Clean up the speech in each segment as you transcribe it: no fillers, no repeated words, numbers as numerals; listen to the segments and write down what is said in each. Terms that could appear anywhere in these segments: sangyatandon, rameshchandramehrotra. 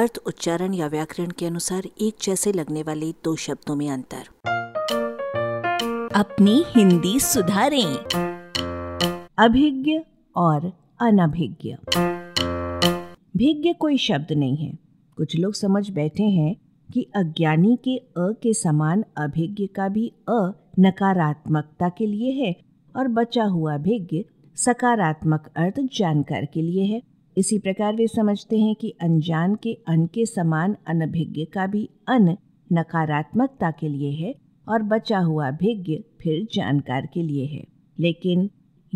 अर्थ, उच्चारण या व्याकरण के अनुसार एक जैसे लगने वाले दो शब्दों में अंतर। अपनी हिंदी सुधारें। अभिज्ञ और अनभिज्ञ। भिज्ञ कोई शब्द नहीं है। कुछ लोग समझ बैठे हैं कि अज्ञानी के अ के समान अभिज्ञ का भी अ नकारात्मकता के लिए है और बचा हुआ भिज्ञ सकारात्मक अर्थ जानकार के लिए है। इसी प्रकार वे समझते हैं कि अनजान के अन के समान अनभिज्ञ का भी अन नकारात्मकता के लिए है और बचा हुआ भिज्ञ फिर जानकार के लिए है। लेकिन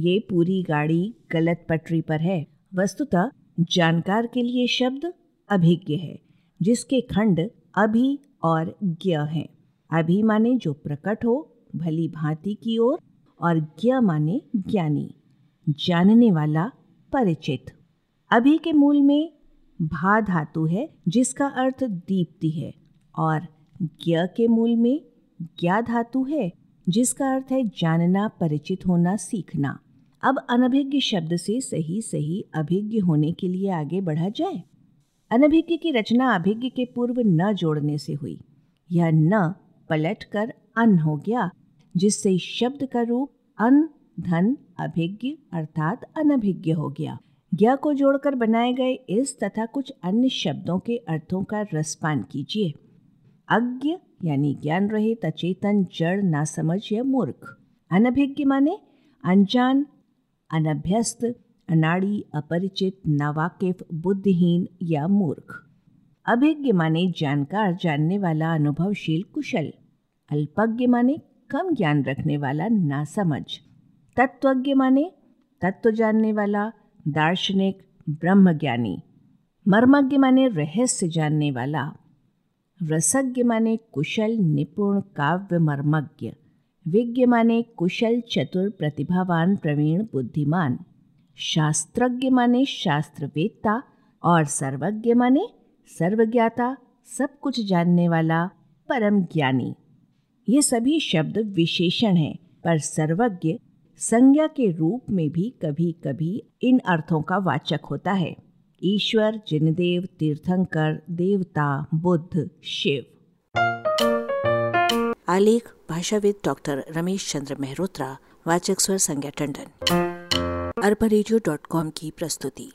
ये पूरी गाड़ी गलत पटरी पर है। वस्तुतः जानकार के लिए शब्द अभिज्ञ है, जिसके खंड अभि और ज्ञ हैं। अभि माने जो प्रकट हो, भली भांति की ओर, और ज्ञ माने ज्ञानी, जानने वाला, परिचित। अभि के मूल में भा धातु है, जिसका अर्थ दीप्ति है, और ज्ञ के मूल में ज्ञा धातु है, जिसका अर्थ है जानना, परिचित होना, सीखना। अब अनभिज्ञ शब्द से सही सही अभिज्ञ होने के लिए आगे बढ़ा जाए। अनभिज्ञ की रचना अभिज्ञ के पूर्व न जोड़ने से हुई। यह न पलट कर अन हो गया, जिससे शब्द का रूप अन धन अभिज्ञ अर्थात अनभिज्ञ हो गया। ज्ञ को जोड़कर बनाए गए इस तथा कुछ अन्य शब्दों के अर्थों का रसपान कीजिए। अज्ञ यानी ज्ञान रहित, अचेतन, जड़, नासमझ या मूर्ख। अनभिज्ञ माने अनजान, अनभ्यस्त, अनाड़ी, अपरिचित, नावाकिफ, बुद्धिहीन या मूर्ख। अभिज्ञ माने जानकार, जानने वाला, अनुभवशील, कुशल। अल्पज्ञ माने कम ज्ञान रखने वाला, नासमझ। तत्वज्ञ माने तत्व जानने वाला, दार्शनिक, ब्रह्मज्ञानी। मर्मज्ञ माने रहस्य जानने वाला। रसज्ञ माने कुशल, निपुण, काव्य मर्मज्ञ। विज्ञ माने कुशल, चतुर, प्रतिभावान, प्रवीण, बुद्धिमान। शास्त्रज्ञ माने शास्त्रवेत्ता, और सर्वज्ञ माने सर्वज्ञाता, सब कुछ जानने वाला, परम ज्ञानी। ये सभी शब्द विशेषण हैं, पर सर्वज्ञ संज्ञा के रूप में भी कभी कभी इन अर्थों का वाचक होता है। ईश्वर, जिनदेव, तीर्थंकर, देवता, बुद्ध, शिव। आलेख भाषाविद डॉक्टर रमेश चंद्र मेहरोत्रा। वाचक स्वर संज्ञा टंडन। arparadio.com की प्रस्तुति।